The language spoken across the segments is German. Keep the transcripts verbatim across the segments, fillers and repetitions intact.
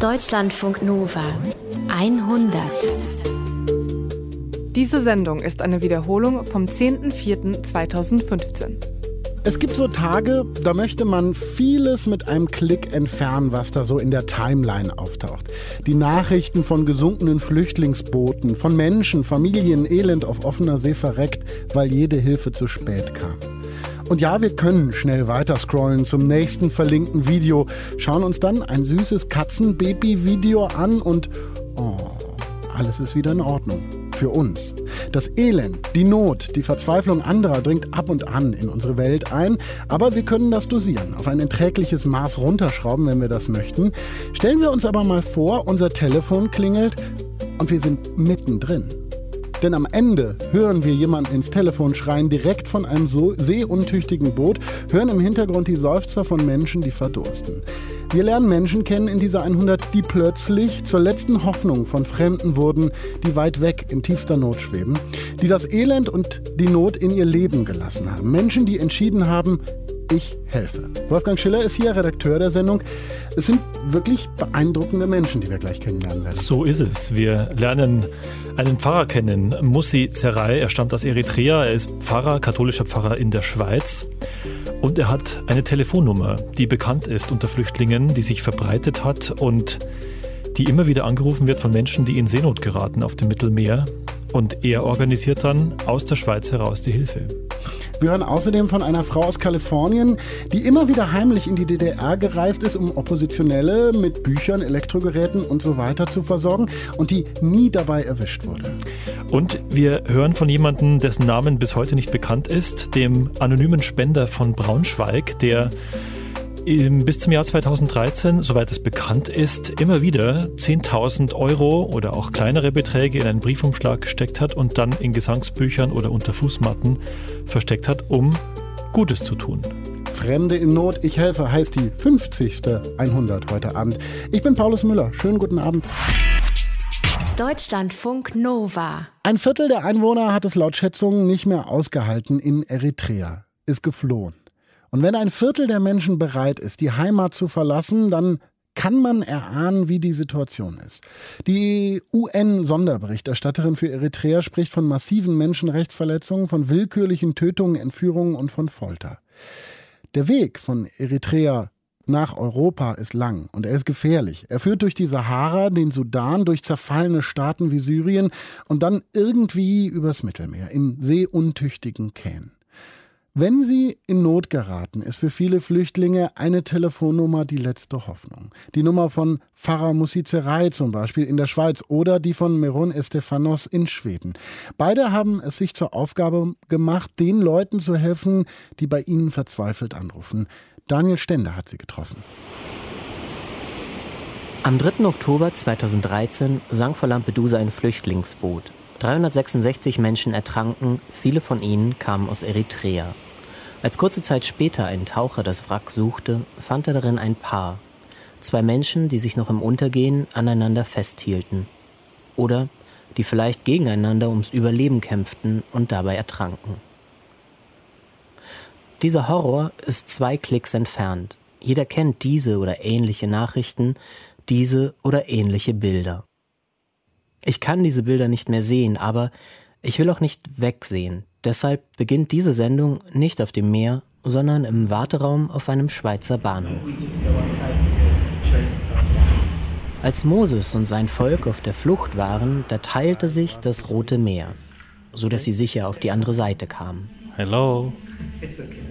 Deutschlandfunk Nova hundert. Diese Sendung ist eine Wiederholung vom zehnten vierten zweitausendfünfzehn. Es gibt so Tage, da möchte man vieles mit einem Klick entfernen, was da so in der Timeline auftaucht. Die Nachrichten von gesunkenen Flüchtlingsbooten, von Menschen, Familien, Elend auf offener See verreckt, weil jede Hilfe zu spät kam. Und ja, wir können schnell weiterscrollen zum nächsten verlinkten Video, schauen uns dann ein süßes Katzenbaby-Video an und oh, alles ist wieder in Ordnung. Für uns. Das Elend, die Not, die Verzweiflung anderer dringt ab und an in unsere Welt ein. Aber wir können das dosieren, auf ein erträgliches Maß runterschrauben, wenn wir das möchten. Stellen wir uns aber mal vor, unser Telefon klingelt und wir sind mittendrin. Denn am Ende hören wir jemanden ins Telefon schreien, direkt von einem so seeuntüchtigen Boot, hören im Hintergrund die Seufzer von Menschen, die verdursten. Wir lernen Menschen kennen in dieser hundert, die plötzlich zur letzten Hoffnung von Fremden wurden, die weit weg in tiefster Not schweben, die das Elend und die Not in ihr Leben gelassen haben. Menschen, die entschieden haben, ich helfe. Wolfgang Schiller ist hier, Redakteur der Sendung. Es sind wirklich beeindruckende Menschen, die wir gleich kennenlernen werden. So ist es. Wir lernen einen Pfarrer kennen, Mussie Zerai. Er stammt aus Eritrea, er ist Pfarrer, katholischer Pfarrer in der Schweiz. Und er hat eine Telefonnummer, die bekannt ist unter Flüchtlingen, die sich verbreitet hat und die immer wieder angerufen wird von Menschen, die in Seenot geraten auf dem Mittelmeer. Und er organisiert dann aus der Schweiz heraus die Hilfe. Wir hören außerdem von einer Frau aus Kalifornien, die immer wieder heimlich in die D D R gereist ist, um Oppositionelle mit Büchern, Elektrogeräten und so weiter zu versorgen und die nie dabei erwischt wurde. Und wir hören von jemandem, dessen Namen bis heute nicht bekannt ist, dem anonymen Spender von Braunschweig, der bis zum Jahr zweitausenddreizehn, soweit es bekannt ist, immer wieder zehntausend Euro oder auch kleinere Beträge in einen Briefumschlag gesteckt hat und dann in Gesangsbüchern oder unter Fußmatten versteckt hat, um Gutes zu tun. Fremde in Not, ich helfe, heißt die fünfzigste hundert heute Abend. Ich bin Paulus Müller, schönen guten Abend. Deutschlandfunk Nova. Ein Viertel der Einwohner hat es laut Schätzungen nicht mehr ausgehalten in Eritrea, ist geflohen. Und wenn ein Viertel der Menschen bereit ist, die Heimat zu verlassen, dann kann man erahnen, wie die Situation ist. Die U N-Sonderberichterstatterin für Eritrea spricht von massiven Menschenrechtsverletzungen, von willkürlichen Tötungen, Entführungen und von Folter. Der Weg von Eritrea nach Europa ist lang und er ist gefährlich. Er führt durch die Sahara, den Sudan, durch zerfallene Staaten wie Syrien und dann irgendwie übers Mittelmeer in seeuntüchtigen Kähnen. Wenn sie in Not geraten, ist für viele Flüchtlinge eine Telefonnummer die letzte Hoffnung. Die Nummer von Pfarrer Mussie Zerai zum Beispiel in der Schweiz oder die von Meron Estefanos in Schweden. Beide haben es sich zur Aufgabe gemacht, den Leuten zu helfen, die bei ihnen verzweifelt anrufen. Daniel Stender hat sie getroffen. Am dritten Oktober zweitausenddreizehn sank vor Lampedusa ein Flüchtlingsboot. dreihundertsechsundsechzig Menschen ertranken, viele von ihnen kamen aus Eritrea. Als kurze Zeit später ein Taucher das Wrack suchte, fand er darin ein Paar. Zwei Menschen, die sich noch im Untergehen aneinander festhielten. Oder die vielleicht gegeneinander ums Überleben kämpften und dabei ertranken. Dieser Horror ist zwei Klicks entfernt. Jeder kennt diese oder ähnliche Nachrichten, diese oder ähnliche Bilder. Ich kann diese Bilder nicht mehr sehen, aber ich will auch nicht wegsehen. Deshalb beginnt diese Sendung nicht auf dem Meer, sondern im Warteraum auf einem Schweizer Bahnhof. Als Moses und sein Volk auf der Flucht waren, da teilte sich das Rote Meer, sodass sie sicher auf die andere Seite kamen. Hello.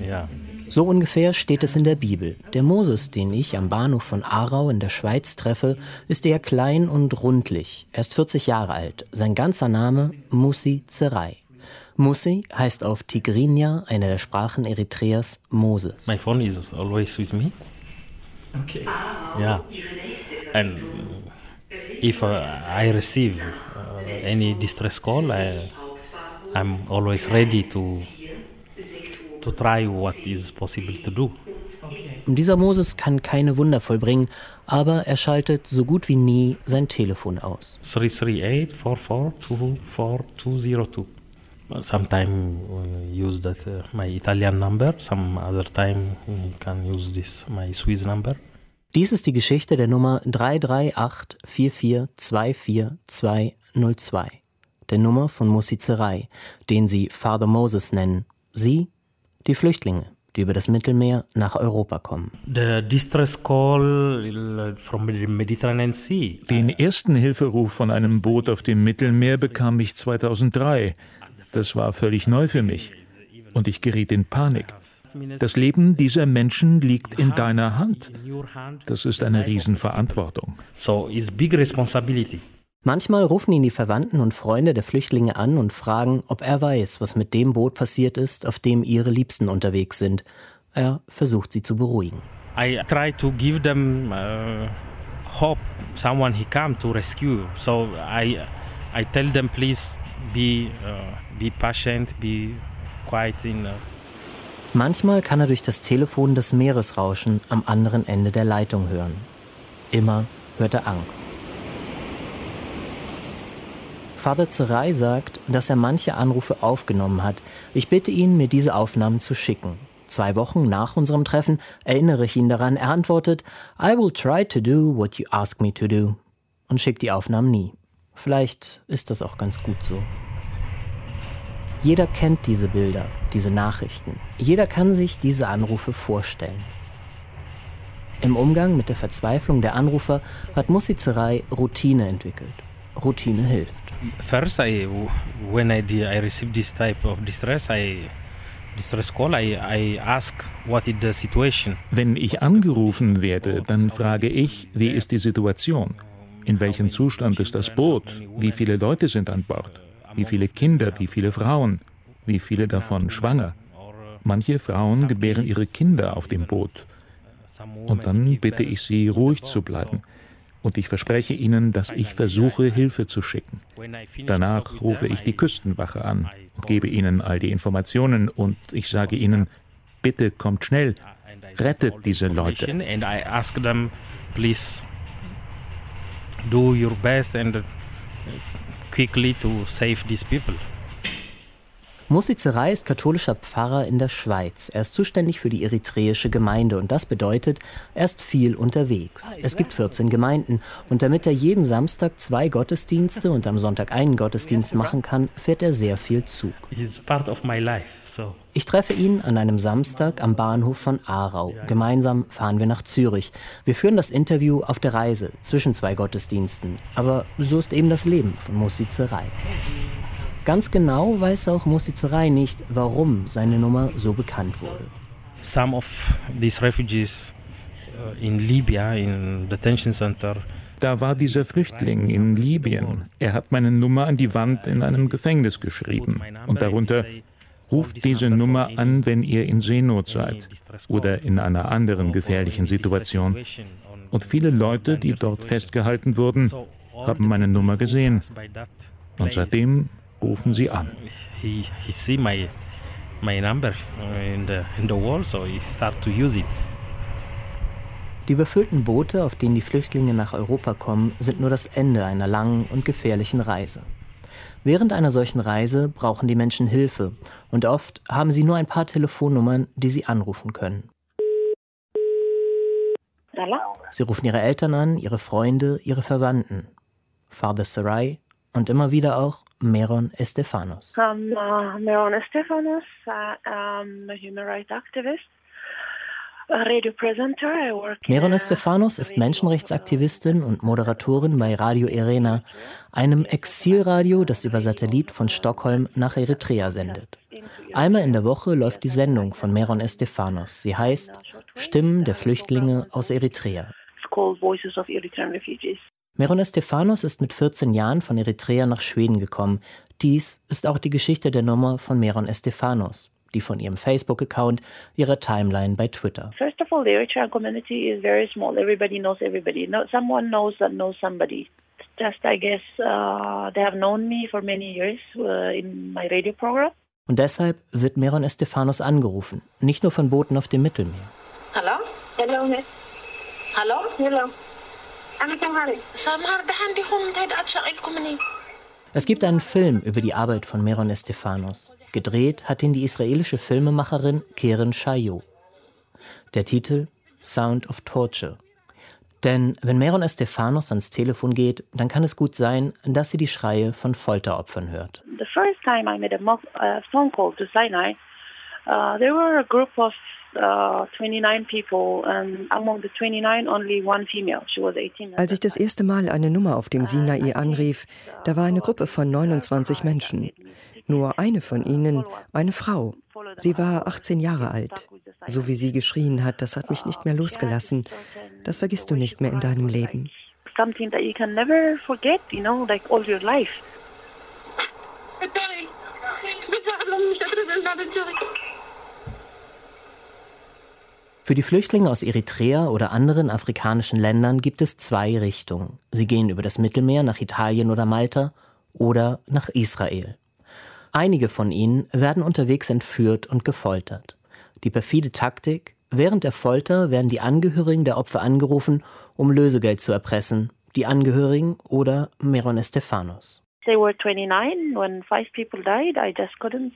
Ja. So ungefähr steht es in der Bibel. Der Moses, den ich am Bahnhof von Aarau in der Schweiz treffe, ist eher klein und rundlich. Er ist vierzig Jahre alt. Sein ganzer Name Mussie Zerai. Mussie heißt auf Tigrinya, einer der Sprachen Eritreas, Moses. My phone is always with me. Okay. Yeah. And if I receive any distress call, I, I'm always ready to to try what is possible to do. Okay. Dieser Moses kann keine Wunder vollbringen, aber er schaltet so gut wie nie sein Telefon aus. drei drei acht vier vier zwei vier zwei null zwei. Sometimes use that uh, my Italian number, some other time can use this my Swiss number. Dies ist die Geschichte der Nummer drei drei acht vier vier zwei vier zwei null zwei, der Nummer von Mussie Zerai, den sie Father Moses nennen. Sie, die Flüchtlinge, die über das Mittelmeer nach Europa kommen. The distress call from the Mediterranean Sea. Den ersten Hilferuf von einem Boot auf dem Mittelmeer bekam ich zweitausenddrei. Das war völlig neu für mich und ich geriet in Panik. Das Leben dieser Menschen liegt in deiner Hand. Das ist eine Riesenverantwortung. Manchmal rufen ihn die Verwandten und Freunde der Flüchtlinge an und fragen, ob er weiß, was mit dem Boot passiert ist, auf dem ihre Liebsten unterwegs sind. Er versucht, sie zu beruhigen. I try to give them uh, hope, someone he come to rescue. So I, I tell them, please be, uh, be patient, be quiet in uh Manchmal kann er durch das Telefon das Meeresrauschen am anderen Ende der Leitung hören. Immer hört er Angst. Father Zerai sagt, dass er manche Anrufe aufgenommen hat. Ich bitte ihn, mir diese Aufnahmen zu schicken. Zwei Wochen nach unserem Treffen erinnere ich ihn daran. Er antwortet, I will try to do what you ask me to do. Und schickt die Aufnahmen nie. Vielleicht ist das auch ganz gut so. Jeder kennt diese Bilder, diese Nachrichten. Jeder kann sich diese Anrufe vorstellen. Im Umgang mit der Verzweiflung der Anrufer hat Mussie Zerai Routine entwickelt. Routine hilft. First, I, when I, did, I received this type of distress, I, distress call, I, I ask what is the situation. Wenn ich angerufen werde, dann frage ich, wie ist die Situation? In welchem Zustand ist das Boot? Wie viele Leute sind an Bord? Wie viele Kinder, wie viele Frauen, wie viele davon schwanger. Manche Frauen gebären ihre Kinder auf dem Boot. Und dann bitte ich sie, ruhig zu bleiben. Und ich verspreche ihnen, dass ich versuche, Hilfe zu schicken. Danach rufe ich die Küstenwache an und gebe ihnen all die Informationen. Und ich sage ihnen, bitte kommt schnell, rettet diese Leute. And I ask them, please do your best and quickly to save these people. Mussie Zerai ist katholischer Pfarrer in der Schweiz. Er ist zuständig für die eritreische Gemeinde und das bedeutet, er ist viel unterwegs. Es gibt vierzehn Gemeinden und damit er jeden Samstag zwei Gottesdienste und am Sonntag einen Gottesdienst machen kann, fährt er sehr viel Zug. Ich treffe ihn an einem Samstag am Bahnhof von Aarau. Gemeinsam fahren wir nach Zürich. Wir führen das Interview auf der Reise zwischen zwei Gottesdiensten. Aber so ist eben das Leben von Mussie Zerai. Ganz genau weiß auch Mussie Zerai nicht, warum seine Nummer so bekannt wurde. Some of these refugees in Libya in detention center. Da war dieser Flüchtling in Libyen. Er hat meine Nummer an die Wand in einem Gefängnis geschrieben und darunter: Ruft diese Nummer an, wenn ihr in Seenot seid oder in einer anderen gefährlichen Situation. Und viele Leute, die dort festgehalten wurden, haben meine Nummer gesehen und seitdem rufen sie an. Die überfüllten Boote, auf denen die Flüchtlinge nach Europa kommen, sind nur das Ende einer langen und gefährlichen Reise. Während einer solchen Reise brauchen die Menschen Hilfe und oft haben sie nur ein paar Telefonnummern, die sie anrufen können. Sie rufen ihre Eltern an, ihre Freunde, ihre Verwandten. Father Zerai und immer wieder auch Meron Estefanos. Um, uh, Meron Estefanos, uh, um, Human Rights Activist. Meron Estefanos ist Menschenrechtsaktivistin und Moderatorin bei Radio Erena, einem Exilradio, das über Satellit von Stockholm nach Eritrea sendet. Einmal in der Woche läuft die Sendung von Meron Estefanos. Sie heißt Stimmen der Flüchtlinge aus Eritrea. Meron Estefanos ist mit vierzehn Jahren von Eritrea nach Schweden gekommen. Dies ist auch die Geschichte der Nummer von Meron Estefanos, die von ihrem Facebook-Account, ihrer Timeline bei Twitter. First of all, the Eritrean community is very small. Everybody knows everybody. No, someone knows that knows somebody. Just, I guess, uh, they have known me for many years uh, in my radio program. Und deshalb wird Meron Estefanos angerufen, nicht nur von Booten auf dem Mittelmeer. Hallo? Hello, miss. Hallo? Hello. I'm Samari. Samar, da han die kommen, da hat schon gekommen. Es gibt einen Film über die Arbeit von Meron Estefanos. Gedreht hat ihn die israelische Filmemacherin Keren Shaiu. Der Titel Sound of Torture. Denn wenn Meron Estefanos ans Telefon geht, dann kann es gut sein, dass sie die Schreie von Folteropfern hört. The first time I made a mo- uh, phone call to Sinai, uh, there were a group of uh, twenty-nine people and among the twenty-nine only one female. She was eighteen. Als ich das erste Mal eine Nummer auf dem Sinai anrief, da war eine Gruppe von neunundzwanzig Menschen. Nur eine von ihnen, eine Frau. Sie war achtzehn Jahre alt. So wie sie geschrien hat, das hat mich nicht mehr losgelassen. Das vergisst du nicht mehr in deinem Leben. Für die Flüchtlinge aus Eritrea oder anderen afrikanischen Ländern gibt es zwei Richtungen. Sie gehen über das Mittelmeer nach Italien oder Malta oder nach Israel. Einige von ihnen werden unterwegs entführt und gefoltert. Die perfide Taktik: Während der Folter werden die Angehörigen der Opfer angerufen, um Lösegeld zu erpressen. Die Angehörigen oder Meron Estefanos. They were twenty-nine when five people died. I just couldn't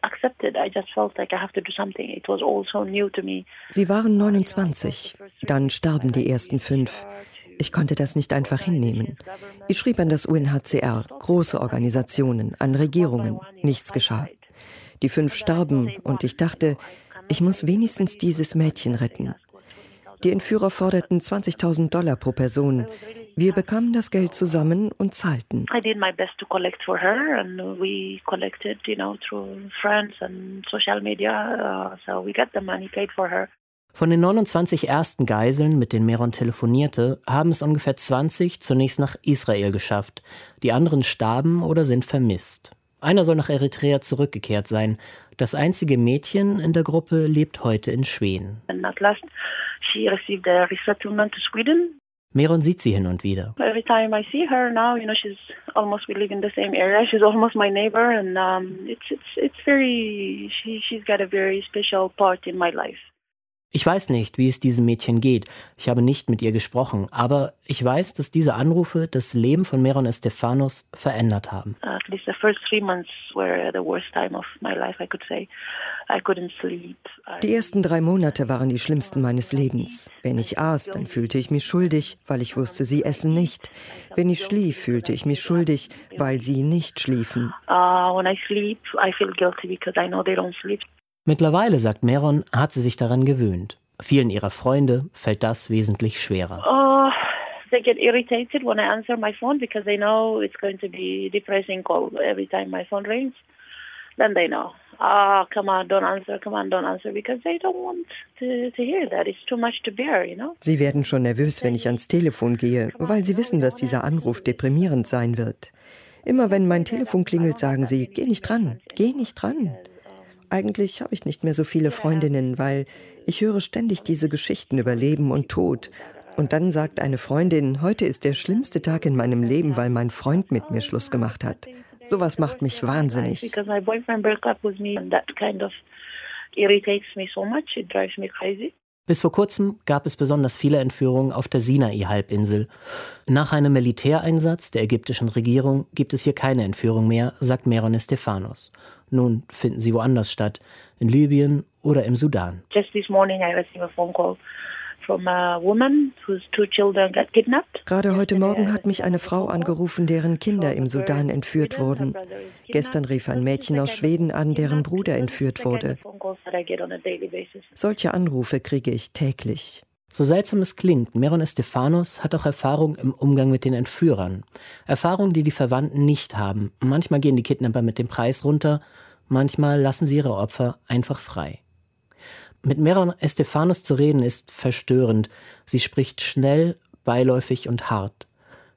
accept it. I just felt like I have to do something. It was all so new to me. Sie waren neunundzwanzig. Dann starben die ersten fünf. Ich konnte das nicht einfach hinnehmen. Ich schrieb an das U N H C R, große Organisationen, an Regierungen. Nichts geschah. Die fünf starben und ich dachte, ich muss wenigstens dieses Mädchen retten. Die Entführer forderten zwanzigtausend Dollar pro Person. Wir bekamen das Geld zusammen und zahlten. I did my best to collect for her and we collected, you know, through friends and social media, so we got the money paid for her. Von den neunundzwanzig ersten Geiseln, mit denen Meron telefonierte, haben es ungefähr zwanzig zunächst nach Israel geschafft. Die anderen starben oder sind vermisst. Einer soll nach Eritrea zurückgekehrt sein. Das einzige Mädchen in der Gruppe lebt heute in Schweden. Meron sieht sie hin und wieder. Every time I see her now, you know, she's almost we live in the same area. She's almost my neighbor, and um, it's it's it's very she she's got a very special part in my life. Ich weiß nicht, wie es diesem Mädchen geht. Ich habe nicht mit ihr gesprochen. Aber ich weiß, dass diese Anrufe das Leben von Meron Estefanos verändert haben. At least the first three months were the worst time of my life, I could say. I couldn't sleep. Die ersten drei Monate waren die schlimmsten meines Lebens. Wenn ich aß, dann fühlte ich mich schuldig, weil ich wusste, sie essen nicht. Wenn ich schlief, fühlte ich mich schuldig, weil sie nicht schliefen. Uh, when I sleep, I feel guilty because I know they don't sleep. Mittlerweile, sagt Meron, hat sie sich daran gewöhnt. Vielen ihrer Freunde fällt das wesentlich schwerer. Oh, they get irritated when I answer my phone because they know it's going to be depressing call every time my phone rings. Then they know. Ah, oh, come on, don't answer, come on, don't answer, because they don't want to, to hear that. It's too much to bear, you know. Sie werden schon nervös, wenn ich ans Telefon gehe, weil sie wissen, dass dieser Anruf deprimierend sein wird. Immer wenn mein Telefon klingelt, sagen sie, geh nicht dran, geh nicht dran. Eigentlich habe ich nicht mehr so viele Freundinnen, weil ich höre ständig diese Geschichten über Leben und Tod. Und dann sagt eine Freundin, heute ist der schlimmste Tag in meinem Leben, weil mein Freund mit mir Schluss gemacht hat. Sowas macht mich wahnsinnig. Bis vor kurzem gab es besonders viele Entführungen auf der Sinai-Halbinsel. Nach einem Militäreinsatz der ägyptischen Regierung gibt es hier keine Entführung mehr, sagt Meron Estefanos. Nun finden sie woanders statt, in Libyen oder im Sudan. Just this morning I received a phone call from a woman whose two children got kidnapped. Gerade heute Morgen hat mich eine Frau angerufen, deren Kinder im Sudan entführt wurden. Gestern rief ein Mädchen aus Schweden an, deren Bruder entführt wurde. Solche Anrufe kriege ich täglich. So seltsam es klingt, Meron Estefanos hat auch Erfahrung im Umgang mit den Entführern. Erfahrung, die die Verwandten nicht haben. Manchmal gehen die Kidnapper mit dem Preis runter, manchmal lassen sie ihre Opfer einfach frei. Mit Meron Estefanos zu reden ist verstörend. Sie spricht schnell, beiläufig und hart.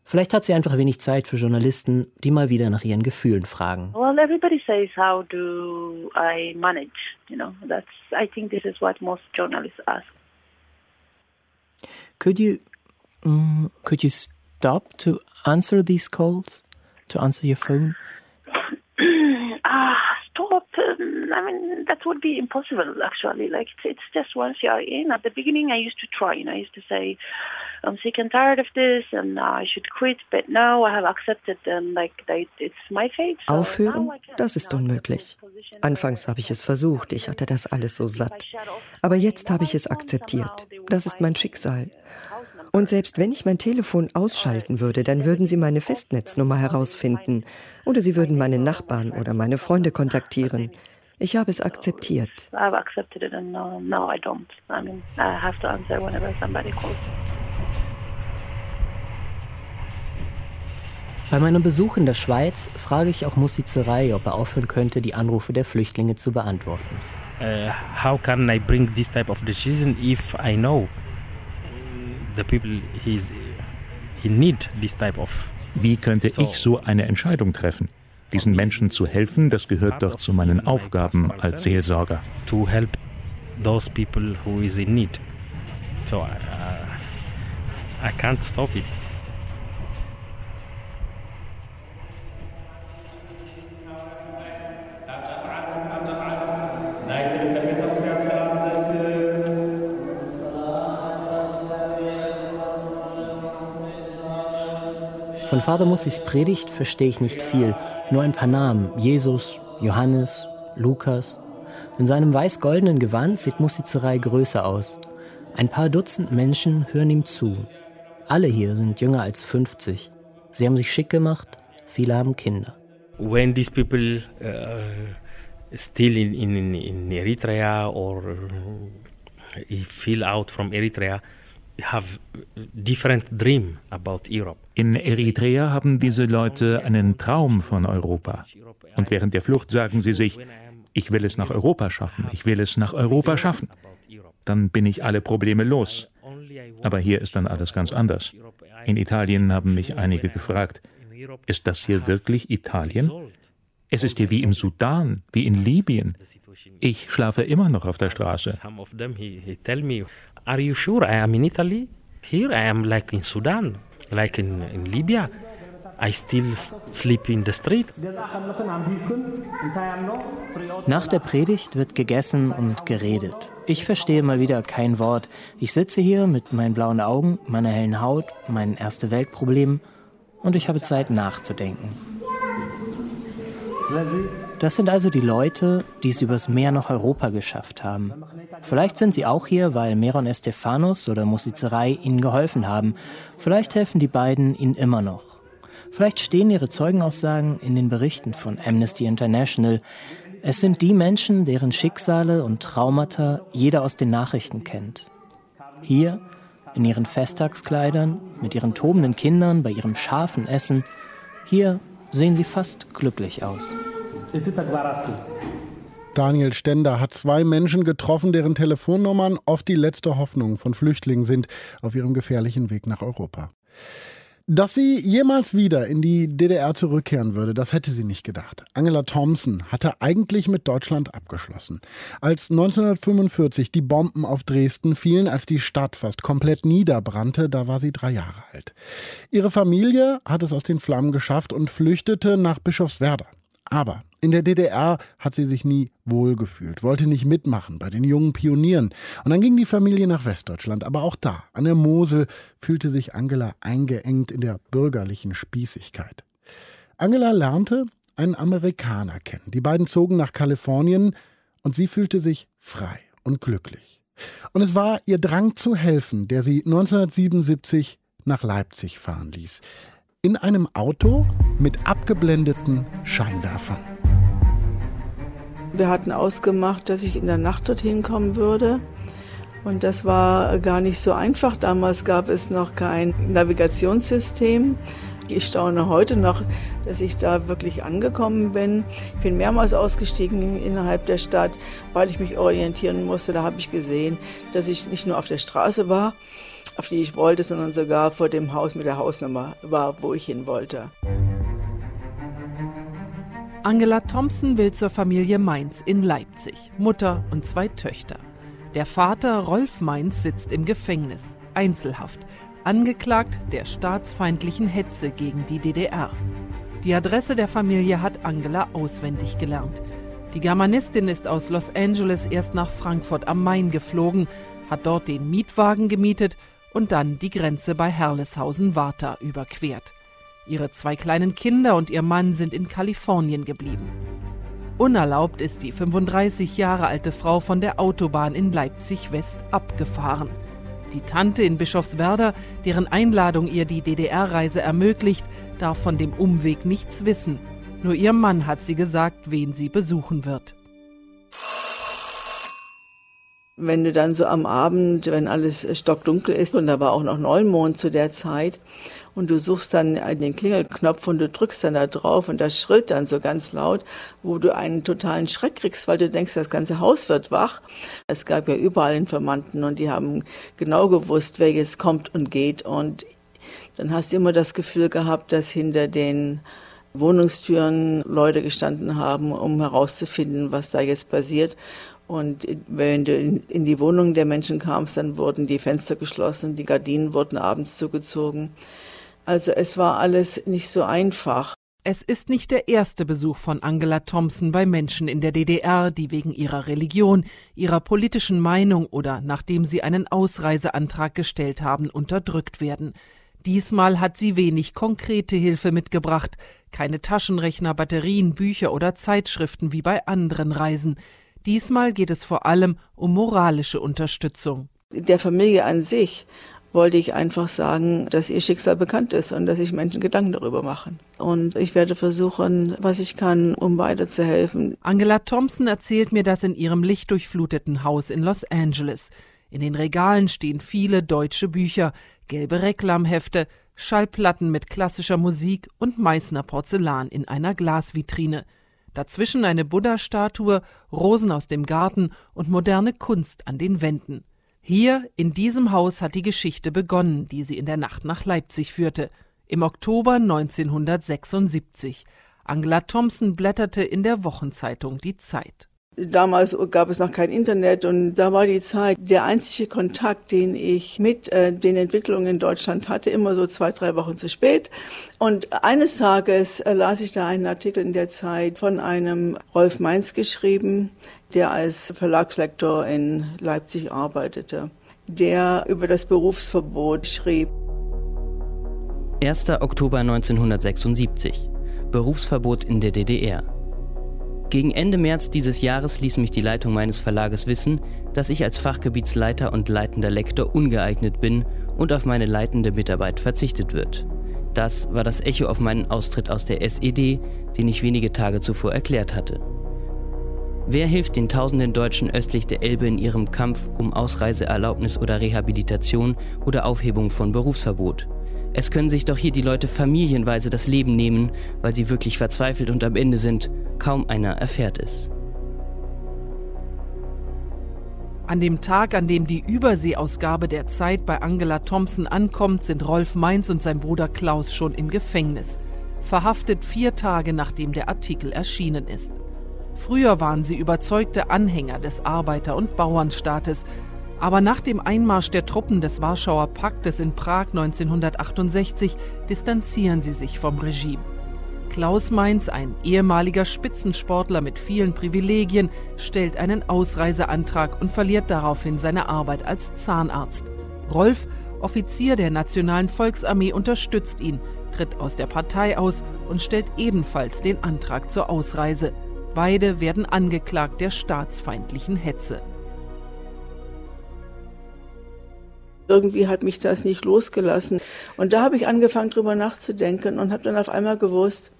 Vielleicht hat sie einfach wenig Zeit für Journalisten, die mal wieder nach ihren Gefühlen fragen. Well, everybody says, how do I manage? You know, that's, I think this is what most journalists ask. Could you, um, could you stop to answer these calls, to answer your phone? Ah, stop. Um, I mean, that would be impossible, actually. Like, it's, it's just once you are in. At the beginning, I used to try. You know, I used to say, I'm sick and tired of this, and uh, I should quit. But now I have accepted, and like, they, it's my fate. So Aufhören? Das ist unmöglich. Anfangs habe ich es versucht. Ich hatte das alles so satt. Aber jetzt habe ich es akzeptiert. Das ist mein Schicksal. Und selbst wenn ich mein Telefon ausschalten würde, dann würden sie meine Festnetznummer herausfinden. Oder sie würden meine Nachbarn oder meine Freunde kontaktieren. Ich habe es akzeptiert. I've accepted it and no, no, I don't. I mean, I have to answer whenever somebody calls. Bei meinem Besuch in der Schweiz frage ich auch Mussie Zerai, ob er aufhören könnte, die Anrufe der Flüchtlinge zu beantworten. Uh, how can I bring this type of decision if I know the people he's, he need this type of? Wie könnte ich so eine Entscheidung treffen? Diesen Menschen zu helfen, das gehört doch zu meinen Aufgaben als Seelsorger. To help those people who is in need. So uh, I can't stop it. Von Vater Mussis Predigt verstehe ich nicht viel, nur ein paar Namen. Jesus, Johannes, Lukas. In seinem weiß-goldenen Gewand sieht Mussie Zerai größer aus. Ein paar Dutzend Menschen hören ihm zu. Alle hier sind jünger als fünfzig. Sie haben sich schick gemacht, viele haben Kinder. When these people uh, still in, in, in Eritrea or fell out from Eritrea, have different dream about Europe. In Eritrea haben diese Leute einen Traum von Europa. Und während der Flucht sagen sie sich, ich will es nach Europa schaffen, ich will es nach Europa schaffen. Dann bin ich alle Probleme los. Aber hier ist dann alles ganz anders. In Italien haben mich einige gefragt, ist das hier wirklich Italien? Es ist hier wie im Sudan, wie in Libyen. Ich schlafe immer noch auf der Straße. Are you sure I am in Italy? Here I am like in Sudan, like in, in Libya. I still sleep in the street. Nach der Predigt wird gegessen und geredet. Ich verstehe mal wieder kein Wort. Ich sitze hier mit meinen blauen Augen, meiner hellen Haut, meinen Erste-Welt-Problemen und ich habe Zeit nachzudenken. Das sind also die Leute, die es übers Meer nach Europa geschafft haben. Vielleicht sind sie auch hier, weil Meron Estefanos oder Mussie Zerai ihnen geholfen haben. Vielleicht helfen die beiden ihnen immer noch. Vielleicht stehen ihre Zeugenaussagen in den Berichten von Amnesty International. Es sind die Menschen, deren Schicksale und Traumata jeder aus den Nachrichten kennt. Hier, in ihren Festtagskleidern, mit ihren tobenden Kindern, bei ihrem scharfen Essen. Hier sehen sie fast glücklich aus. Daniel Stender hat zwei Menschen getroffen, deren Telefonnummern oft die letzte Hoffnung von Flüchtlingen sind auf ihrem gefährlichen Weg nach Europa. Dass sie jemals wieder in die D D R zurückkehren würde, das hätte sie nicht gedacht. Angela Thompson hatte eigentlich mit Deutschland abgeschlossen. Als neunzehnhundertfünfundvierzig die Bomben auf Dresden fielen, als die Stadt fast komplett niederbrannte, da war sie drei Jahre alt. Ihre Familie hat es aus den Flammen geschafft und flüchtete nach Bischofswerda. Aber in der D D R hat sie sich nie wohlgefühlt, wollte nicht mitmachen bei den jungen Pionieren. Und dann ging die Familie nach Westdeutschland, aber auch da, an der Mosel, fühlte sich Angela eingeengt in der bürgerlichen Spießigkeit. Angela lernte einen Amerikaner kennen. Die beiden zogen nach Kalifornien und sie fühlte sich frei und glücklich. Und es war ihr Drang zu helfen, der sie neunzehnhundertsiebenundsiebzig nach Leipzig fahren ließ. In einem Auto mit abgeblendeten Scheinwerfern. Wir hatten ausgemacht, dass ich in der Nacht dorthin kommen würde. Und das war gar nicht so einfach. Damals gab es noch kein Navigationssystem. Ich staune heute noch, dass ich da wirklich angekommen bin. Ich bin mehrmals ausgestiegen innerhalb der Stadt, weil ich mich orientieren musste. Da habe ich gesehen, dass ich nicht nur auf der Straße war, auf die ich wollte, sondern sogar vor dem Haus mit der Hausnummer war, wo ich hin wollte. Angela Thompson will zur Familie Mainz in Leipzig, Mutter und zwei Töchter. Der Vater Rolf Mainz sitzt im Gefängnis, Einzelhaft, angeklagt der staatsfeindlichen Hetze gegen die D D R. Die Adresse der Familie hat Angela auswendig gelernt. Die Germanistin ist aus Los Angeles erst nach Frankfurt am Main geflogen, hat dort den Mietwagen gemietet und dann die Grenze bei Herleshausen-Warta überquert. Ihre zwei kleinen Kinder und ihr Mann sind in Kalifornien geblieben. Unerlaubt ist die fünfunddreißig Jahre alte Frau von der Autobahn in Leipzig-West abgefahren. Die Tante in Bischofswerda, deren Einladung ihr die D D R-Reise ermöglicht, darf von dem Umweg nichts wissen. Nur ihr Mann hat sie gesagt, wen sie besuchen wird. Wenn du dann so am Abend, wenn alles stockdunkel ist und da war auch noch Neumond zu der Zeit und du suchst dann den Klingelknopf und du drückst dann da drauf und das schrillt dann so ganz laut, wo du einen totalen Schreck kriegst, weil du denkst, das ganze Haus wird wach. Es gab ja überall Informanten und die haben genau gewusst, wer jetzt kommt und geht, und dann hast du immer das Gefühl gehabt, dass hinter den Wohnungstüren Leute gestanden haben, um herauszufinden, was da jetzt passiert. Und wenn du in die Wohnungen der Menschen kamst, dann wurden die Fenster geschlossen, die Gardinen wurden abends zugezogen. Also es war alles nicht so einfach. Es ist nicht der erste Besuch von Angela Thompson bei Menschen in der D D R, die wegen ihrer Religion, ihrer politischen Meinung oder nachdem sie einen Ausreiseantrag gestellt haben, unterdrückt werden. Diesmal hat sie wenig konkrete Hilfe mitgebracht. Keine Taschenrechner, Batterien, Bücher oder Zeitschriften wie bei anderen Reisen. Diesmal geht es vor allem um moralische Unterstützung. Der Familie an sich wollte ich einfach sagen, dass ihr Schicksal bekannt ist und dass sich Menschen Gedanken darüber machen. Und ich werde versuchen, was ich kann, um weiterzuhelfen. Angela Thompson erzählt mir das in ihrem lichtdurchfluteten Haus in Los Angeles. In den Regalen stehen viele deutsche Bücher, gelbe Reklamhefte, Schallplatten mit klassischer Musik und Meißner Porzellan in einer Glasvitrine. Dazwischen eine Buddha-Statue, Rosen aus dem Garten und moderne Kunst an den Wänden. Hier, in diesem Haus, hat die Geschichte begonnen, die sie in der Nacht nach Leipzig führte. Im Oktober neunzehnhundertsechsundsiebzig. Angela Thompson blätterte in der Wochenzeitung Die Zeit. Damals gab es noch kein Internet und da war die Zeit der einzige Kontakt, den ich mit äh, den Entwicklungen in Deutschland hatte, immer so zwei, drei Wochen zu spät. Und eines Tages äh, las ich da einen Artikel in der Zeit von einem Rolf Mainz geschrieben, der als Verlagslektor in Leipzig arbeitete, der über das Berufsverbot schrieb. erster Oktober neunzehnhundertsechsundsiebzig. Berufsverbot in der D D R. Gegen Ende März dieses Jahres ließ mich die Leitung meines Verlages wissen, dass ich als Fachgebietsleiter und leitender Lektor ungeeignet bin und auf meine leitende Mitarbeit verzichtet wird. Das war das Echo auf meinen Austritt aus der S E D, den ich wenige Tage zuvor erklärt hatte. Wer hilft den tausenden Deutschen östlich der Elbe in ihrem Kampf um Ausreiseerlaubnis oder Rehabilitation oder Aufhebung von Berufsverbot? Es können sich doch hier die Leute familienweise das Leben nehmen, weil sie wirklich verzweifelt und am Ende sind. Kaum einer erfährt es. An dem Tag, an dem die Überseeausgabe der Zeit bei Angela Thompson ankommt, sind Rolf Mainz und sein Bruder Klaus schon im Gefängnis. Verhaftet vier Tage, nachdem der Artikel erschienen ist. Früher waren sie überzeugte Anhänger des Arbeiter- und Bauernstaates. Aber nach dem Einmarsch der Truppen des Warschauer Paktes in Prag neunzehnhundertachtundsechzig distanzieren sie sich vom Regime. Klaus Meins, ein ehemaliger Spitzensportler mit vielen Privilegien, stellt einen Ausreiseantrag und verliert daraufhin seine Arbeit als Zahnarzt. Rolf, Offizier der Nationalen Volksarmee, unterstützt ihn, tritt aus der Partei aus und stellt ebenfalls den Antrag zur Ausreise. Beide werden angeklagt der staatsfeindlichen Hetze. Irgendwie hat mich das nicht losgelassen. Und da habe ich angefangen, drüber nachzudenken und habe dann auf einmal gewusst,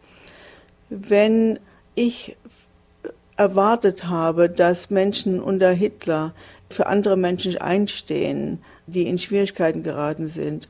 wenn ich erwartet habe, dass Menschen unter Hitler für andere Menschen einstehen, die in Schwierigkeiten geraten sind,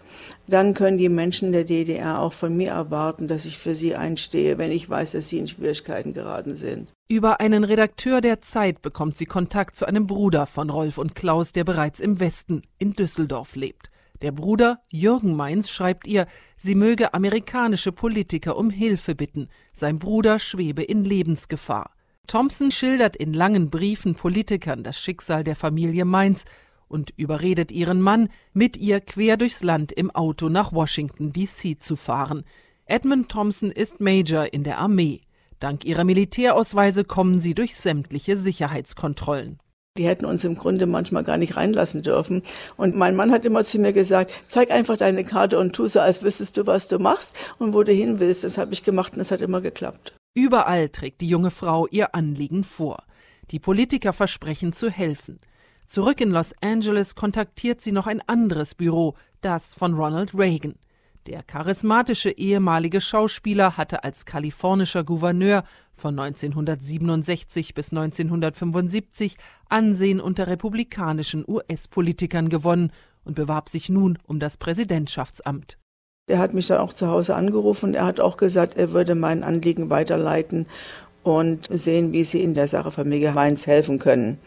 dann können die Menschen der D D R auch von mir erwarten, dass ich für sie einstehe, wenn ich weiß, dass sie in Schwierigkeiten geraten sind. Über einen Redakteur der Zeit bekommt sie Kontakt zu einem Bruder von Rolf und Klaus, der bereits im Westen, in Düsseldorf, lebt. Der Bruder, Jürgen Meins, schreibt ihr, sie möge amerikanische Politiker um Hilfe bitten. Sein Bruder schwebe in Lebensgefahr. Thompson schildert in langen Briefen Politikern das Schicksal der Familie Mainz und überredet ihren Mann, mit ihr quer durchs Land im Auto nach Washington, D C zu fahren. Edmund Thompson ist Major in der Armee. Dank ihrer Militärausweise kommen sie durch sämtliche Sicherheitskontrollen. Die hätten uns im Grunde manchmal gar nicht reinlassen dürfen. Und mein Mann hat immer zu mir gesagt, zeig einfach deine Karte und tu so, als wüsstest du, was du machst und wo du hin willst. Das habe ich gemacht und es hat immer geklappt. Überall trägt die junge Frau ihr Anliegen vor. Die Politiker versprechen zu helfen. Zurück in Los Angeles kontaktiert sie noch ein anderes Büro, das von Ronald Reagan. Der charismatische ehemalige Schauspieler hatte als kalifornischer Gouverneur von neunzehnhundertsiebenundsechzig bis neunzehnhundertfünfundsiebzig Ansehen unter republikanischen U S-Politikern gewonnen und bewarb sich nun um das Präsidentschaftsamt. Er hat mich dann auch zu Hause angerufen und er hat auch gesagt, er würde mein Anliegen weiterleiten und sehen, wie sie in der Sache Familie Mainz helfen können.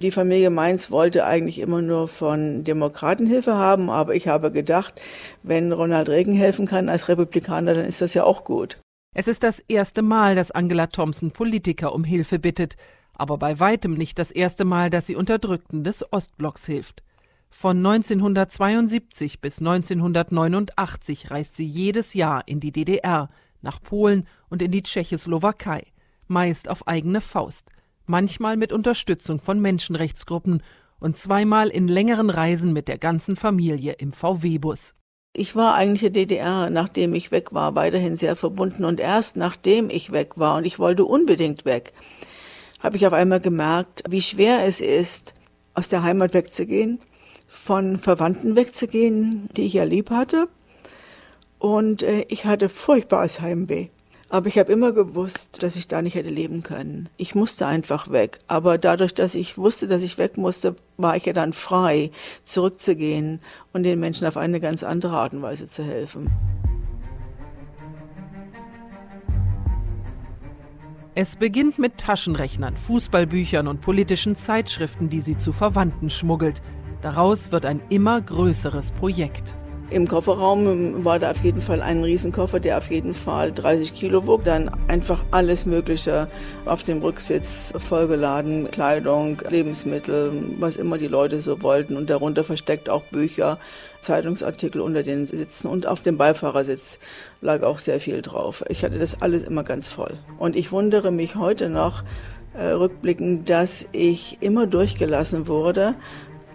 Die Familie Mainz wollte eigentlich immer nur von Demokraten Hilfe haben, aber ich habe gedacht, wenn Ronald Reagan helfen kann als Republikaner, dann ist das ja auch gut. Es ist das erste Mal, dass Angela Thompson Politiker um Hilfe bittet, aber bei weitem nicht das erste Mal, dass sie Unterdrückten des Ostblocks hilft. Von neunzehnhundertzweiundsiebzig bis neunzehnhundertneunundachtzig reist sie jedes Jahr in die D D R, nach Polen und in die Tschechoslowakei. Meist auf eigene Faust, manchmal mit Unterstützung von Menschenrechtsgruppen und zweimal in längeren Reisen mit der ganzen Familie im V W-Bus. Ich war eigentlich der D D R, nachdem ich weg war, weiterhin sehr verbunden. Und erst nachdem ich weg war, und ich wollte unbedingt weg, habe ich auf einmal gemerkt, wie schwer es ist, aus der Heimat wegzugehen, von Verwandten wegzugehen, die ich ja lieb hatte. Und ich hatte furchtbares Heimweh. Aber ich habe immer gewusst, dass ich da nicht hätte leben können. Ich musste einfach weg. Aber dadurch, dass ich wusste, dass ich weg musste, war ich ja dann frei, zurückzugehen und den Menschen auf eine ganz andere Art und Weise zu helfen. Es beginnt mit Taschenrechnern, Fußballbüchern und politischen Zeitschriften, die sie zu Verwandten schmuggelt. Daraus wird ein immer größeres Projekt. Im Kofferraum war da auf jeden Fall ein Riesenkoffer, der auf jeden Fall dreißig Kilo wog. Dann einfach alles Mögliche auf dem Rücksitz vollgeladen, Kleidung, Lebensmittel, was immer die Leute so wollten. Und darunter versteckt auch Bücher, Zeitungsartikel unter den Sitzen und auf dem Beifahrersitz lag auch sehr viel drauf. Ich hatte das alles immer ganz voll. Und ich wundere mich heute noch äh, rückblickend, dass ich immer durchgelassen wurde.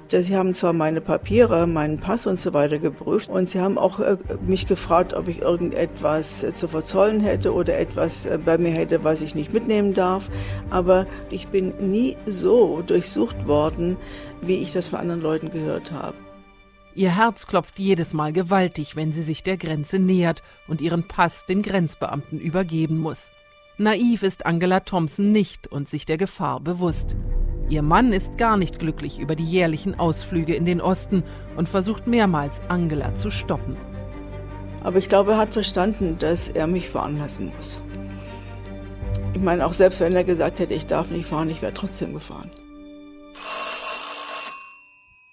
Sie haben zwar meine Papiere, meinen Pass und so weiter geprüft und sie haben auch äh, mich gefragt, ob ich irgendetwas äh, zu verzollen hätte oder etwas äh, bei mir hätte, was ich nicht mitnehmen darf. Aber ich bin nie so durchsucht worden, wie ich das von anderen Leuten gehört habe. Ihr Herz klopft jedes Mal gewaltig, wenn sie sich der Grenze nähert und ihren Pass den Grenzbeamten übergeben muss. Naiv ist Angela Thompson nicht und sich der Gefahr bewusst. Ihr Mann ist gar nicht glücklich über die jährlichen Ausflüge in den Osten und versucht mehrmals, Angela zu stoppen. Aber ich glaube, er hat verstanden, dass er mich fahren lassen muss. Ich meine, auch selbst wenn er gesagt hätte, ich darf nicht fahren, ich wäre trotzdem gefahren.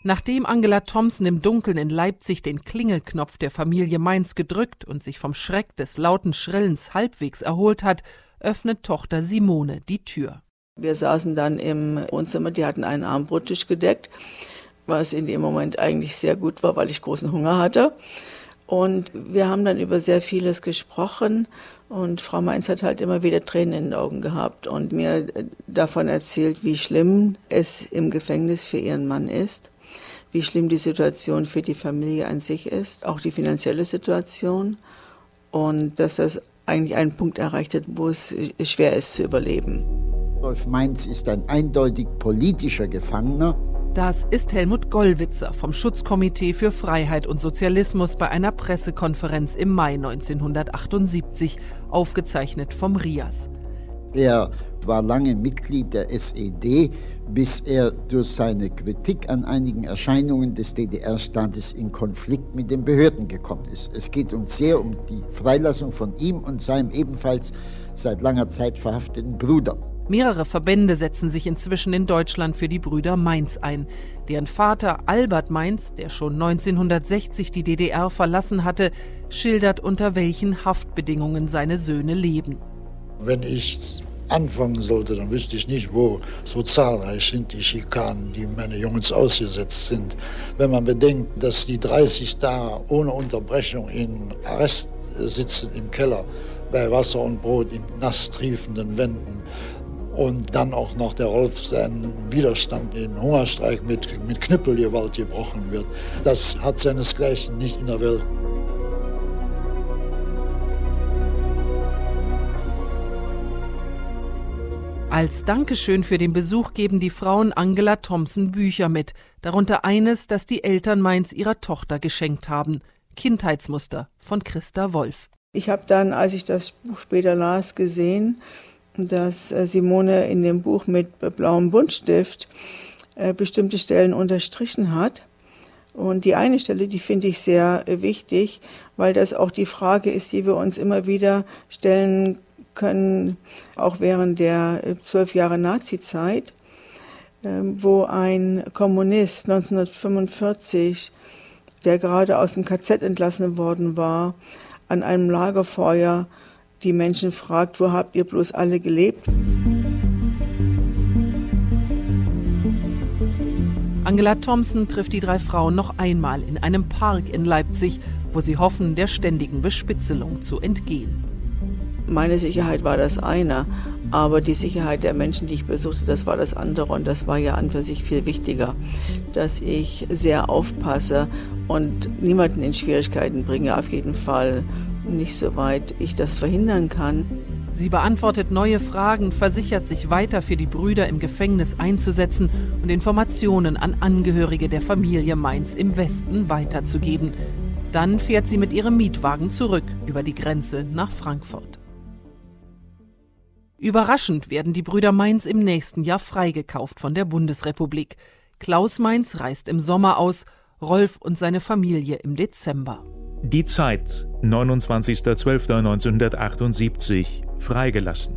Nachdem Angela Thompson im Dunkeln in Leipzig den Klingelknopf der Familie Mainz gedrückt und sich vom Schreck des lauten Schrillens halbwegs erholt hat, öffnet Tochter Simone die Tür. Wir saßen dann im Wohnzimmer, die hatten einen Armbrottisch gedeckt, was in dem Moment eigentlich sehr gut war, weil ich großen Hunger hatte. Und wir haben dann über sehr vieles gesprochen und Frau Mainz hat halt immer wieder Tränen in den Augen gehabt und mir davon erzählt, wie schlimm es im Gefängnis für ihren Mann ist, wie schlimm die Situation für die Familie an sich ist, auch die finanzielle Situation und dass das eigentlich einen Punkt erreicht hat, wo es schwer ist zu überleben. Rolf Mainz ist ein eindeutig politischer Gefangener. Das ist Helmut Gollwitzer vom Schutzkomitee für Freiheit und Sozialismus bei einer Pressekonferenz im Mai neunzehnhundertachtundsiebzig, aufgezeichnet vom R I A S. Er war lange Mitglied der S E D, bis er durch seine Kritik an einigen Erscheinungen des D D R-Staates in Konflikt mit den Behörden gekommen ist. Es geht uns sehr um die Freilassung von ihm und seinem ebenfalls seit langer Zeit verhafteten Bruder. Mehrere Verbände setzen sich inzwischen in Deutschland für die Brüder Mainz ein. Deren Vater Albert Meins, der schon neunzehnhundertsechzig die D D R verlassen hatte, schildert, unter welchen Haftbedingungen seine Söhne leben. Wenn ich anfangen sollte, dann wüsste ich nicht, wo so zahlreich sind die Schikanen, die meine Jungs ausgesetzt sind. Wenn man bedenkt, dass die dreißig Tage ohne Unterbrechung in Arrest sitzen im Keller, bei Wasser und Brot in nass triefenden Wänden, und dann auch noch der Rolf seinen Widerstand im Hungerstreik mit, mit Knüppelgewalt gebrochen wird. Das hat seinesgleichen nicht in der Welt. Als Dankeschön für den Besuch geben die Frauen Angela Thompson Bücher mit, darunter eines, das die Eltern Mainz ihrer Tochter geschenkt haben, Kindheitsmuster von Christa Wolf. Ich habe dann, als ich das Buch später las, gesehen, dass Simone in dem Buch mit blauem Buntstift bestimmte Stellen unterstrichen hat. Und die eine Stelle, die finde ich sehr wichtig, weil das auch die Frage ist, die wir uns immer wieder stellen können, auch während der zwölf Jahre Nazi-Zeit, wo ein Kommunist neunzehnhundertfünfundvierzig, der gerade aus dem K Z entlassen worden war, an einem Lagerfeuer die Menschen fragt, wo habt ihr bloß alle gelebt? Angela Thompson trifft die drei Frauen noch einmal in einem Park in Leipzig, wo sie hoffen, der ständigen Bespitzelung zu entgehen. Meine Sicherheit war das eine, aber die Sicherheit der Menschen, die ich besuchte, das war das andere. Und das war ja an für sich viel wichtiger, dass ich sehr aufpasse und niemanden in Schwierigkeiten bringe, auf jeden Fall nicht soweit ich das verhindern kann. Sie beantwortet neue Fragen, versichert sich weiter für die Brüder im Gefängnis einzusetzen und Informationen an Angehörige der Familie Mainz im Westen weiterzugeben. Dann fährt sie mit ihrem Mietwagen zurück über die Grenze nach Frankfurt. Überraschend werden die Brüder Mainz im nächsten Jahr freigekauft von der Bundesrepublik. Klaus Meins reist im Sommer aus, Rolf und seine Familie im Dezember. Die Zeit, neunundzwanzigster zwölfter neunzehnhundertachtundsiebzig, freigelassen.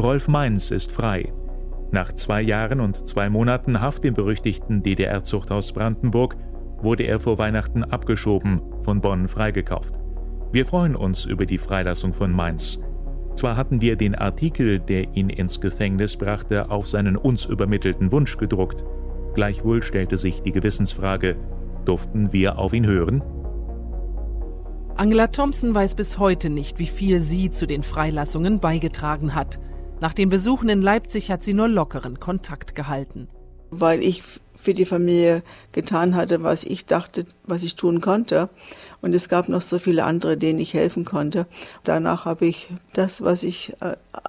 Rolf Mainz ist frei. Nach zwei Jahren und zwei Monaten Haft im berüchtigten D D R-Zuchthaus Brandenburg wurde er vor Weihnachten abgeschoben, von Bonn freigekauft. Wir freuen uns über die Freilassung von Mainz. Zwar hatten wir den Artikel, der ihn ins Gefängnis brachte, auf seinen uns übermittelten Wunsch gedruckt. Gleichwohl stellte sich die Gewissensfrage: Durften wir auf ihn hören? Angela Thompson weiß bis heute nicht, wie viel sie zu den Freilassungen beigetragen hat. Nach den Besuchen in Leipzig hat sie nur lockeren Kontakt gehalten. Weil ich für die Familie getan hatte, was ich dachte, was ich tun konnte. Und es gab noch so viele andere, denen ich helfen konnte. Danach habe ich das, was ich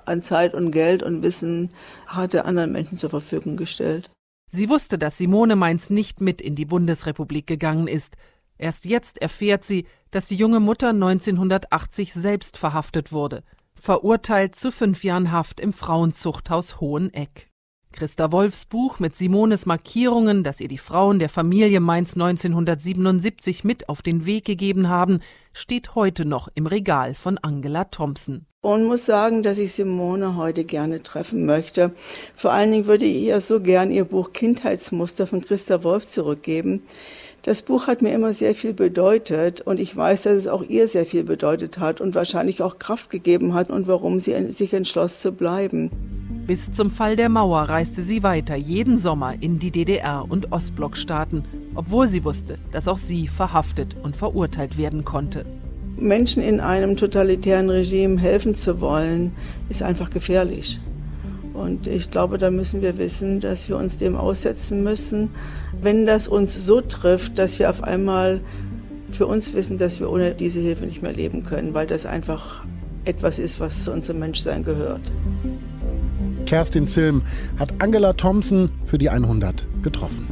an Zeit und Geld und Wissen hatte, anderen Menschen zur Verfügung gestellt. Sie wusste, dass Simone Mainz nicht mit in die Bundesrepublik gegangen ist. Erst jetzt erfährt sie, dass die junge Mutter neunzehnhundertachtzig selbst verhaftet wurde, verurteilt zu fünf Jahren Haft im Frauenzuchthaus Hoheneck. Christa Wolfs Buch mit Simones Markierungen, das ihr die Frauen der Familie Mainz neunzehnhundertsiebenundsiebzig mit auf den Weg gegeben haben, steht heute noch im Regal von Angela Thompson. Und muss sagen, dass ich Simone heute gerne treffen möchte. Vor allen Dingen würde ich ihr so gern ihr Buch Kindheitsmuster von Christa Wolf zurückgeben. Das Buch hat mir immer sehr viel bedeutet und ich weiß, dass es auch ihr sehr viel bedeutet hat und wahrscheinlich auch Kraft gegeben hat und warum sie sich entschloss zu bleiben. Bis zum Fall der Mauer reiste sie weiter jeden Sommer in die D D R und Ostblockstaaten, obwohl sie wusste, dass auch sie verhaftet und verurteilt werden konnte. Menschen in einem totalitären Regime helfen zu wollen, ist einfach gefährlich. Und ich glaube, da müssen wir wissen, dass wir uns dem aussetzen müssen. Wenn das uns so trifft, dass wir auf einmal für uns wissen, dass wir ohne diese Hilfe nicht mehr leben können, weil das einfach etwas ist, was zu unserem Menschsein gehört. Kerstin Zilm hat Angela Thompson für die hundert getroffen.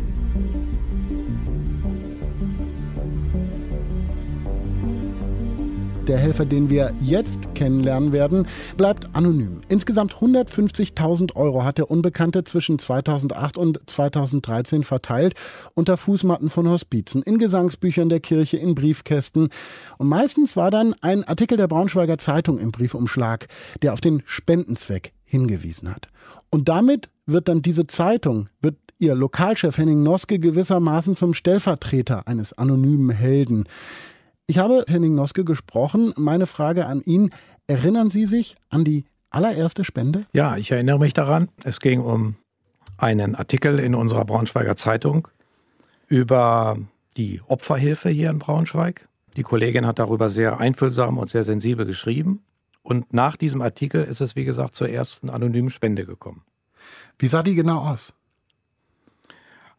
Der Helfer, den wir jetzt kennenlernen werden, bleibt anonym. Insgesamt hundertfünfzigtausend Euro hat der Unbekannte zwischen zweitausendacht und zweitausenddreizehn verteilt, unter Fußmatten von Hospizen, in Gesangsbüchern der Kirche, in Briefkästen. Und meistens war dann ein Artikel der Braunschweiger Zeitung im Briefumschlag, der auf den Spendenzweck hingewiesen hat. Und damit wird dann diese Zeitung, wird ihr Lokalchef Henning Noske gewissermaßen zum Stellvertreter eines anonymen Helden. Ich habe Henning Noske gesprochen. Meine Frage an ihn: Erinnern Sie sich an die allererste Spende? Ja, ich erinnere mich daran. Es ging um einen Artikel in unserer Braunschweiger Zeitung über die Opferhilfe hier in Braunschweig. Die Kollegin hat darüber sehr einfühlsam und sehr sensibel geschrieben. Und nach diesem Artikel ist es, wie gesagt, zur ersten anonymen Spende gekommen. Wie sah die genau aus?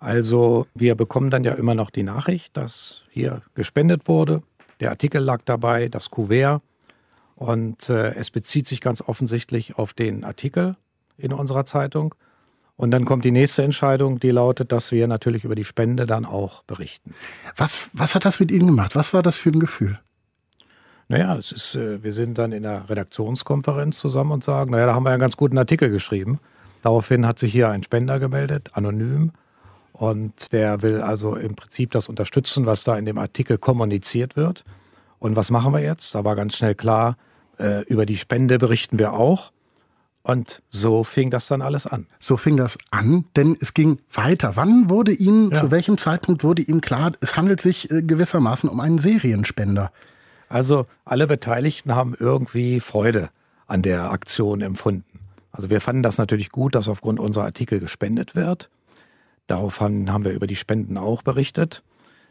Also wir bekommen dann ja immer noch die Nachricht, dass hier gespendet wurde. Der Artikel lag dabei, das Kuvert, und äh, es bezieht sich ganz offensichtlich auf den Artikel. in unserer Zeitung. Und dann kommt die nächste Entscheidung, die lautet, dass wir natürlich über die Spende dann auch berichten. Was, was hat das mit Ihnen gemacht? Was war das für ein Gefühl? Naja, es ist, wir sind dann in der Redaktionskonferenz zusammen und sagen, naja, da haben wir einen ganz guten Artikel geschrieben. Daraufhin hat sich hier ein Spender gemeldet, anonym. Und der will also im Prinzip das unterstützen, was da in dem Artikel kommuniziert wird. Und was machen wir jetzt? Da war ganz schnell klar, äh, über die Spende berichten wir auch. Und so fing das dann alles an. So fing das an, denn es ging weiter. Wann wurde Ihnen, ja. zu welchem Zeitpunkt wurde Ihnen klar, es handelt sich gewissermaßen um einen Serienspender? Also alle Beteiligten haben irgendwie Freude an der Aktion empfunden. Also wir fanden das natürlich gut, dass aufgrund unserer Artikel gespendet wird. Darauf haben wir über die Spenden auch berichtet.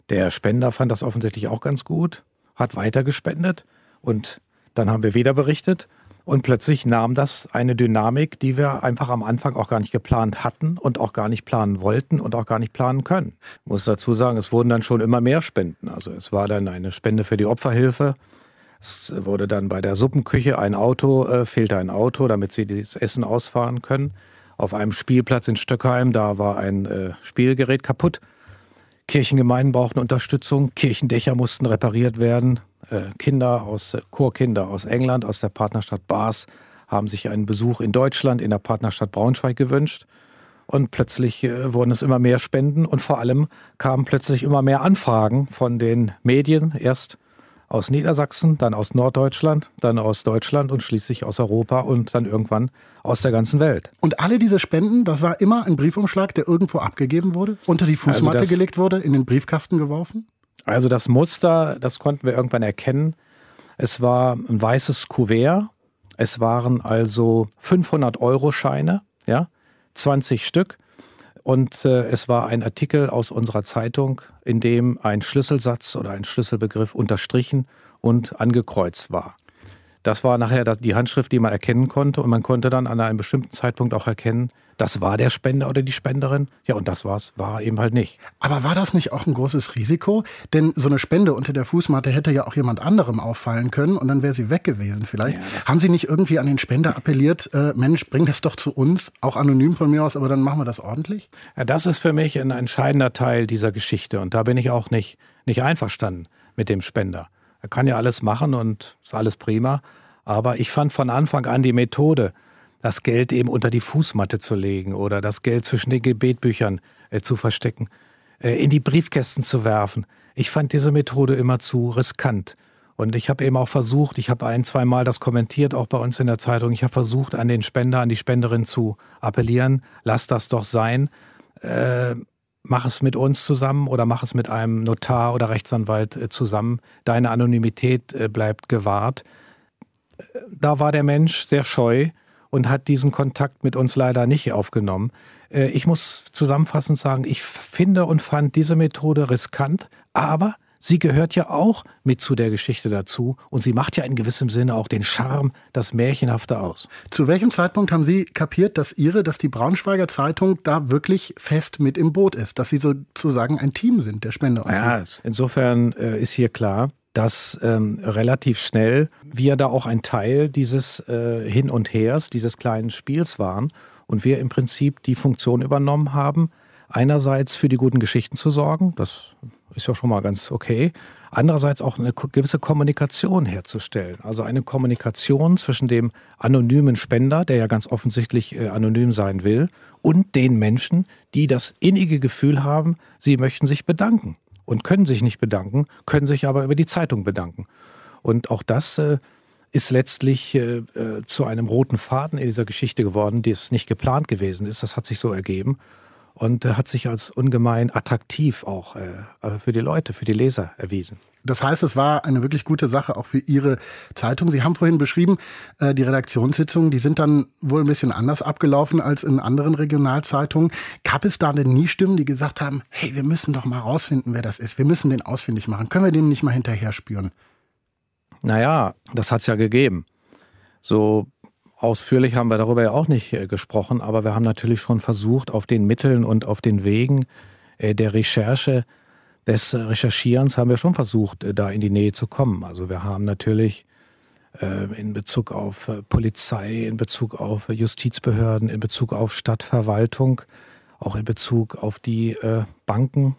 Der Spender fand das offensichtlich auch ganz gut, hat weiter gespendet und dann haben wir wieder berichtet. Und plötzlich nahm das eine Dynamik, die wir einfach am Anfang auch gar nicht geplant hatten und auch gar nicht planen wollten und auch gar nicht planen können. Ich muss dazu sagen, es wurden dann schon immer mehr Spenden. Also es war dann eine Spende für die Opferhilfe. Es wurde dann bei der Suppenküche ein Auto, äh, fehlte ein Auto, damit sie das Essen ausfahren können. Auf einem Spielplatz in Stöckheim, da war ein äh, Spielgerät kaputt. Kirchengemeinden brauchten Unterstützung, Kirchendächer mussten repariert werden. Kinder aus Chorkinder aus England, aus der Partnerstadt Bars, haben sich einen Besuch in Deutschland, in der Partnerstadt Braunschweig gewünscht. Und plötzlich wurden es immer mehr Spenden und vor allem kamen plötzlich immer mehr Anfragen von den Medien, erst aus Niedersachsen, dann aus Norddeutschland, dann aus Deutschland und schließlich aus Europa und dann irgendwann aus der ganzen Welt. Und alle diese Spenden, das war immer ein Briefumschlag, der irgendwo abgegeben wurde, unter die Fußmatte also gelegt wurde, in den Briefkasten geworfen? Also das Muster, das konnten wir irgendwann erkennen. Es war ein weißes Kuvert. Es waren also fünfhundert-Euro-Scheine, ja, zwanzig Stück. Und äh, es war ein Artikel aus unserer Zeitung, in dem ein Schlüsselsatz oder ein Schlüsselbegriff unterstrichen und angekreuzt war. Das war nachher die Handschrift, die man erkennen konnte. Und man konnte dann an einem bestimmten Zeitpunkt auch erkennen, das war der Spender oder die Spenderin. Ja, und das war's, war eben halt nicht. Aber war das nicht auch ein großes Risiko? Denn so eine Spende unter der Fußmatte hätte ja auch jemand anderem auffallen können und dann wäre sie weg gewesen vielleicht. Ja, haben Sie nicht irgendwie an den Spender appelliert, äh, Mensch, bring das doch zu uns, auch anonym von mir aus, aber dann machen wir das ordentlich? Ja, das ist für mich ein entscheidender Teil dieser Geschichte und da bin ich auch nicht, nicht einverstanden mit dem Spender. Er kann ja alles machen und ist alles prima, aber ich fand von Anfang an die Methode, das Geld eben unter die Fußmatte zu legen oder das Geld zwischen den Gebetbüchern äh, zu verstecken, äh, in die Briefkästen zu werfen. Ich fand diese Methode immer zu riskant. Und ich habe eben auch versucht, ich habe ein, zwei Mal das kommentiert, auch bei uns in der Zeitung, ich habe versucht, an den Spender, an die Spenderin zu appellieren, lass das doch sein, äh, mach es mit uns zusammen oder mach es mit einem Notar oder Rechtsanwalt äh, zusammen. Deine Anonymität äh, bleibt gewahrt. Da war der Mensch sehr scheu und hat diesen Kontakt mit uns leider nicht aufgenommen. Ich muss zusammenfassend sagen, ich finde und fand diese Methode riskant, aber sie gehört ja auch mit zu der Geschichte dazu und sie macht ja in gewissem Sinne auch den Charme, das Märchenhafte aus. Zu welchem Zeitpunkt haben Sie kapiert, dass Ihre, dass die Braunschweiger Zeitung da wirklich fest mit im Boot ist, dass Sie sozusagen ein Team sind, der Spender? Ja, insofern ist hier klar, dass ähm, relativ schnell wir da auch ein Teil dieses äh, Hin und Hers, dieses kleinen Spiels waren und wir im Prinzip die Funktion übernommen haben, einerseits für die guten Geschichten zu sorgen, das ist ja schon mal ganz okay, andererseits auch eine gewisse Kommunikation herzustellen, also eine Kommunikation zwischen dem anonymen Spender, der ja ganz offensichtlich äh, anonym sein will, und den Menschen, die das innige Gefühl haben, sie möchten sich bedanken. Und können sich nicht bedanken, können sich aber über die Zeitung bedanken. Und auch das äh, ist letztlich äh, äh, zu einem roten Faden in dieser Geschichte geworden, die es nicht geplant gewesen ist. Das hat sich so ergeben und äh, hat sich als ungemein attraktiv auch äh, für die Leute, für die Leser erwiesen. Das heißt, es war eine wirklich gute Sache auch für Ihre Zeitung. Sie haben vorhin beschrieben, äh, die Redaktionssitzungen, die sind dann wohl ein bisschen anders abgelaufen als in anderen Regionalzeitungen. Gab es da denn nie Stimmen, die gesagt haben, hey, wir müssen doch mal rausfinden, wer das ist. Wir müssen den ausfindig machen. Können wir dem nicht mal hinterher spüren? Naja, das hat es ja gegeben. So ausführlich haben wir darüber ja auch nicht äh, gesprochen, aber wir haben natürlich schon versucht, auf den Mitteln und auf den Wegen äh, der Recherche des Recherchierens haben wir schon versucht, da in die Nähe zu kommen. Also wir haben natürlich in Bezug auf Polizei, in Bezug auf Justizbehörden, in Bezug auf Stadtverwaltung, auch in Bezug auf die Banken,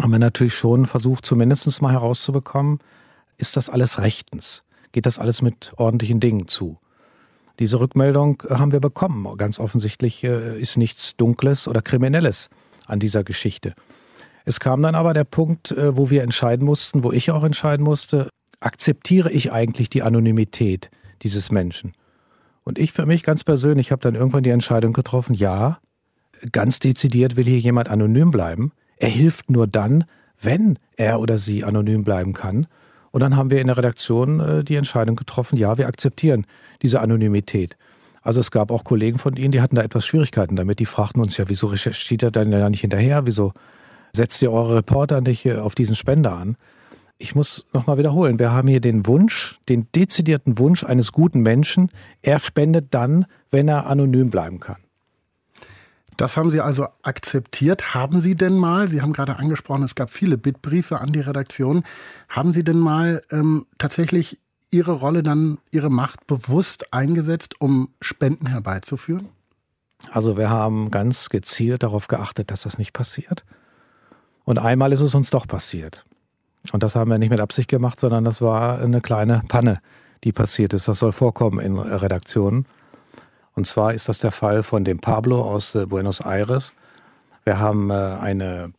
haben wir natürlich schon versucht, zumindest mal herauszubekommen, ist das alles rechtens? Geht das alles mit ordentlichen Dingen zu? Diese Rückmeldung haben wir bekommen. Ganz offensichtlich ist nichts Dunkles oder Kriminelles an dieser Geschichte. Es kam dann aber der Punkt, wo wir entscheiden mussten, wo ich auch entscheiden musste, akzeptiere ich eigentlich die Anonymität dieses Menschen? Und ich für mich ganz persönlich habe dann irgendwann die Entscheidung getroffen, ja, ganz dezidiert will hier jemand anonym bleiben. Er hilft nur dann, wenn er oder sie anonym bleiben kann. Und dann haben wir in der Redaktion die Entscheidung getroffen, ja, wir akzeptieren diese Anonymität. Also es gab auch Kollegen von Ihnen, die hatten da etwas Schwierigkeiten damit. Die fragten uns ja, wieso recherchiert ihr denn da nicht hinterher? Wieso setzt ihr eure Reporter nicht auf diesen Spender an? Ich muss nochmal wiederholen, wir haben hier den Wunsch, den dezidierten Wunsch eines guten Menschen. Er spendet dann, wenn er anonym bleiben kann. Das haben Sie also akzeptiert. Haben Sie denn mal, Sie haben gerade angesprochen, es gab viele Bittbriefe an die Redaktion, haben Sie denn mal ähm, tatsächlich Ihre Rolle dann, Ihre Macht bewusst eingesetzt, um Spenden herbeizuführen? Also wir haben ganz gezielt darauf geachtet, dass das nicht passiert. Und einmal ist es uns doch passiert. Und das haben wir nicht mit Absicht gemacht, sondern das war eine kleine Panne, die passiert ist. Das soll vorkommen in Redaktionen. Und zwar ist das der Fall von dem Pablo aus Buenos Aires. Wir haben eine,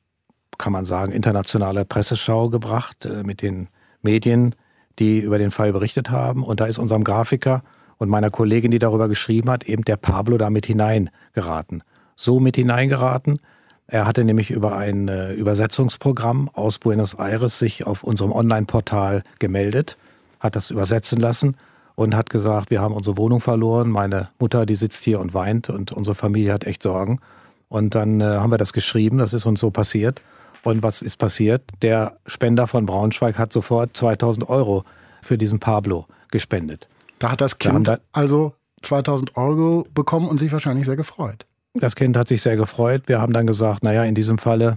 kann man sagen, internationale Presseschau gebracht mit den Medien, die über den Fall berichtet haben. Und da ist unserem Grafiker und meiner Kollegin, die darüber geschrieben hat, eben der Pablo da mit hineingeraten. So mit hineingeraten. Er hatte nämlich über ein Übersetzungsprogramm aus Buenos Aires sich auf unserem Online-Portal gemeldet, hat das übersetzen lassen und hat gesagt, wir haben unsere Wohnung verloren, meine Mutter, die sitzt hier und weint und unsere Familie hat echt Sorgen. Und dann äh, haben wir das geschrieben, das ist uns so passiert. Und was ist passiert? Der Spender von Braunschweig hat sofort zweitausend Euro für diesen Pablo gespendet. Da hat das Kind da also zweitausend Euro bekommen und sich wahrscheinlich sehr gefreut. Das Kind hat sich sehr gefreut. Wir haben dann gesagt, naja, in diesem Falle,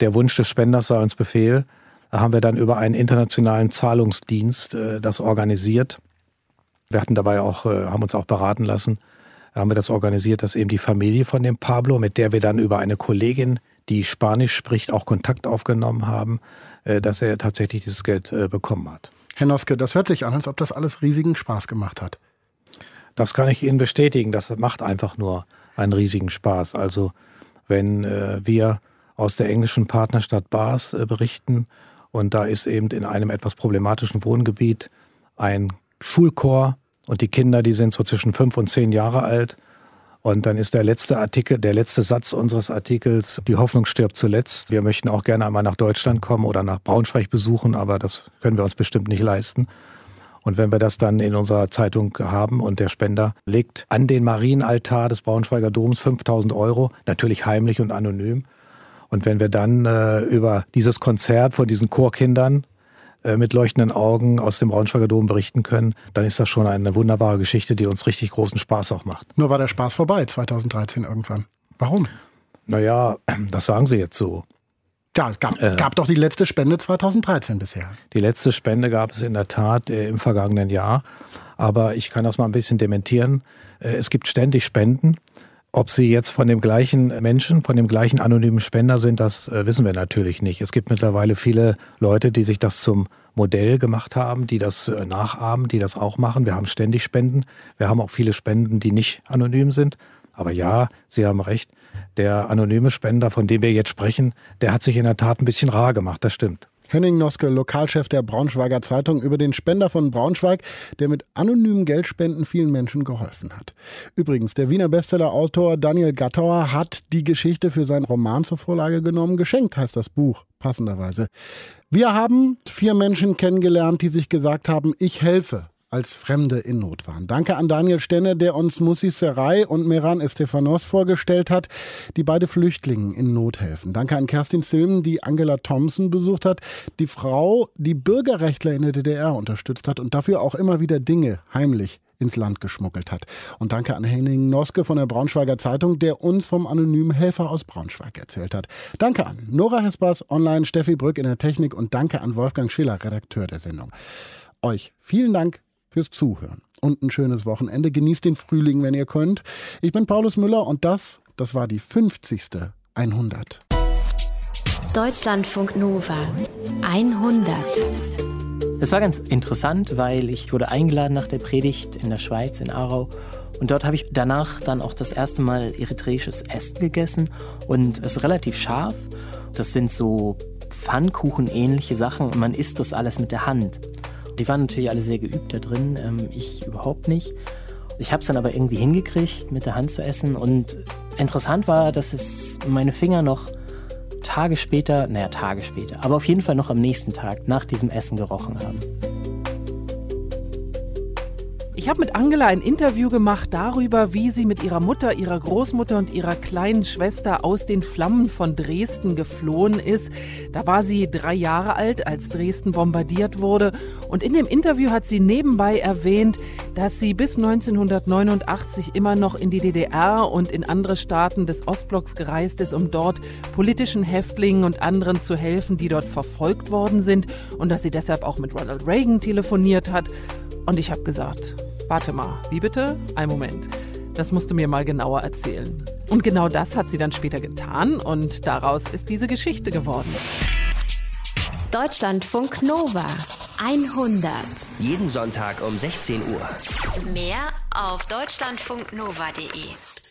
der Wunsch des Spenders sei uns Befehl. Da haben wir dann über einen internationalen Zahlungsdienst äh, das organisiert. Wir hatten dabei auch, äh, haben uns auch beraten lassen, da haben wir das organisiert, dass eben die Familie von dem Pablo, mit der wir dann über eine Kollegin, die Spanisch spricht, auch Kontakt aufgenommen haben, äh, dass er tatsächlich dieses Geld äh, bekommen hat. Herr Noske, das hört sich an, als ob das alles riesigen Spaß gemacht hat. Das kann ich Ihnen bestätigen. Das macht einfach nur einen riesigen Spaß. Also wenn äh, wir aus der englischen Partnerstadt Bars äh, berichten und da ist eben in einem etwas problematischen Wohngebiet ein Schulchor und die Kinder, die sind so zwischen fünf und zehn Jahre alt und dann ist der letzte Artikel, der letzte Satz unseres Artikels, die Hoffnung stirbt zuletzt. Wir möchten auch gerne einmal nach Deutschland kommen oder nach Braunschweig besuchen, aber das können wir uns bestimmt nicht leisten. Und wenn wir das dann in unserer Zeitung haben und der Spender legt an den Marienaltar des Braunschweiger Doms fünftausend Euro, natürlich heimlich und anonym. Und wenn wir dann äh, über dieses Konzert von diesen Chorkindern äh, mit leuchtenden Augen aus dem Braunschweiger Dom berichten können, dann ist das schon eine wunderbare Geschichte, die uns richtig großen Spaß auch macht. Nur war der Spaß vorbei zweitausenddreizehn irgendwann. Warum? Naja, das sagen Sie jetzt so. Ja, gab, gab doch die letzte Spende zweitausenddreizehn bisher. Die letzte Spende gab es in der Tat äh, im vergangenen Jahr. Aber ich kann das mal ein bisschen dementieren. Äh, es gibt ständig Spenden. Ob sie jetzt von dem gleichen Menschen, von dem gleichen anonymen Spender sind, das äh, wissen wir natürlich nicht. Es gibt mittlerweile viele Leute, die sich das zum Modell gemacht haben, die das äh, nachahmen, die das auch machen. Wir haben ständig Spenden. Wir haben auch viele Spenden, die nicht anonym sind. Aber ja, Sie haben recht, der anonyme Spender, von dem wir jetzt sprechen, der hat sich in der Tat ein bisschen rar gemacht, das stimmt. Henning Noske, Lokalchef der Braunschweiger Zeitung, über den Spender von Braunschweig, der mit anonymen Geldspenden vielen Menschen geholfen hat. Übrigens, der Wiener Bestsellerautor Daniel Gattauer hat die Geschichte für seinen Roman zur Vorlage genommen. Geschenkt heißt das Buch, passenderweise. Wir haben vier Menschen kennengelernt, die sich gesagt haben, ich helfe, als Fremde in Not waren. Danke an Daniel Stender, der uns Mussie Zerai und Meron Estefanos vorgestellt hat, die beide Flüchtlingen in Not helfen. Danke an Kerstin Zilm, die Angela Thompson besucht hat, die Frau, die Bürgerrechtler in der D D R unterstützt hat und dafür auch immer wieder Dinge heimlich ins Land geschmuggelt hat. Und danke an Henning Noske von der Braunschweiger Zeitung, der uns vom anonymen Helfer aus Braunschweig erzählt hat. Danke an Nora Hespers online, Steffi Brück in der Technik und danke an Wolfgang Schiller, Redakteur der Sendung. Euch vielen Dank fürs Zuhören und ein schönes Wochenende. Genießt den Frühling, wenn ihr könnt. Ich bin Paulus Müller und das, das war die fünfzigste hundert. Deutschlandfunk Nova hundert. Es war ganz interessant, weil ich wurde eingeladen nach der Predigt in der Schweiz, in Aarau. Und dort habe ich danach dann auch das erste Mal eritreisches Essen gegessen. Und es ist relativ scharf. Das sind so Pfannkuchen-ähnliche Sachen. Und man isst das alles mit der Hand. Die waren natürlich alle sehr geübt da drin. Ich überhaupt nicht. Ich habe es dann aber irgendwie hingekriegt, mit der Hand zu essen. Und interessant war, dass es meine Finger noch Tage später, naja, Tage später, aber auf jeden Fall noch am nächsten Tag nach diesem Essen gerochen haben. Ich habe mit Angela ein Interview gemacht darüber, wie sie mit ihrer Mutter, ihrer Großmutter und ihrer kleinen Schwester aus den Flammen von Dresden geflohen ist. Da war sie drei Jahre alt, als Dresden bombardiert wurde. Und in dem Interview hat sie nebenbei erwähnt, dass sie bis neunzehnhundertneunundachtzig immer noch in die D D R und in andere Staaten des Ostblocks gereist ist, um dort politischen Häftlingen und anderen zu helfen, die dort verfolgt worden sind. Und dass sie deshalb auch mit Ronald Reagan telefoniert hat. Und ich habe gesagt, warte mal, wie bitte? Ein Moment, das musst du mir mal genauer erzählen. Und genau das hat sie dann später getan und daraus ist diese Geschichte geworden. Deutschlandfunk Nova hundert. Jeden Sonntag um sechzehn Uhr. Mehr auf deutschlandfunknova punkt de.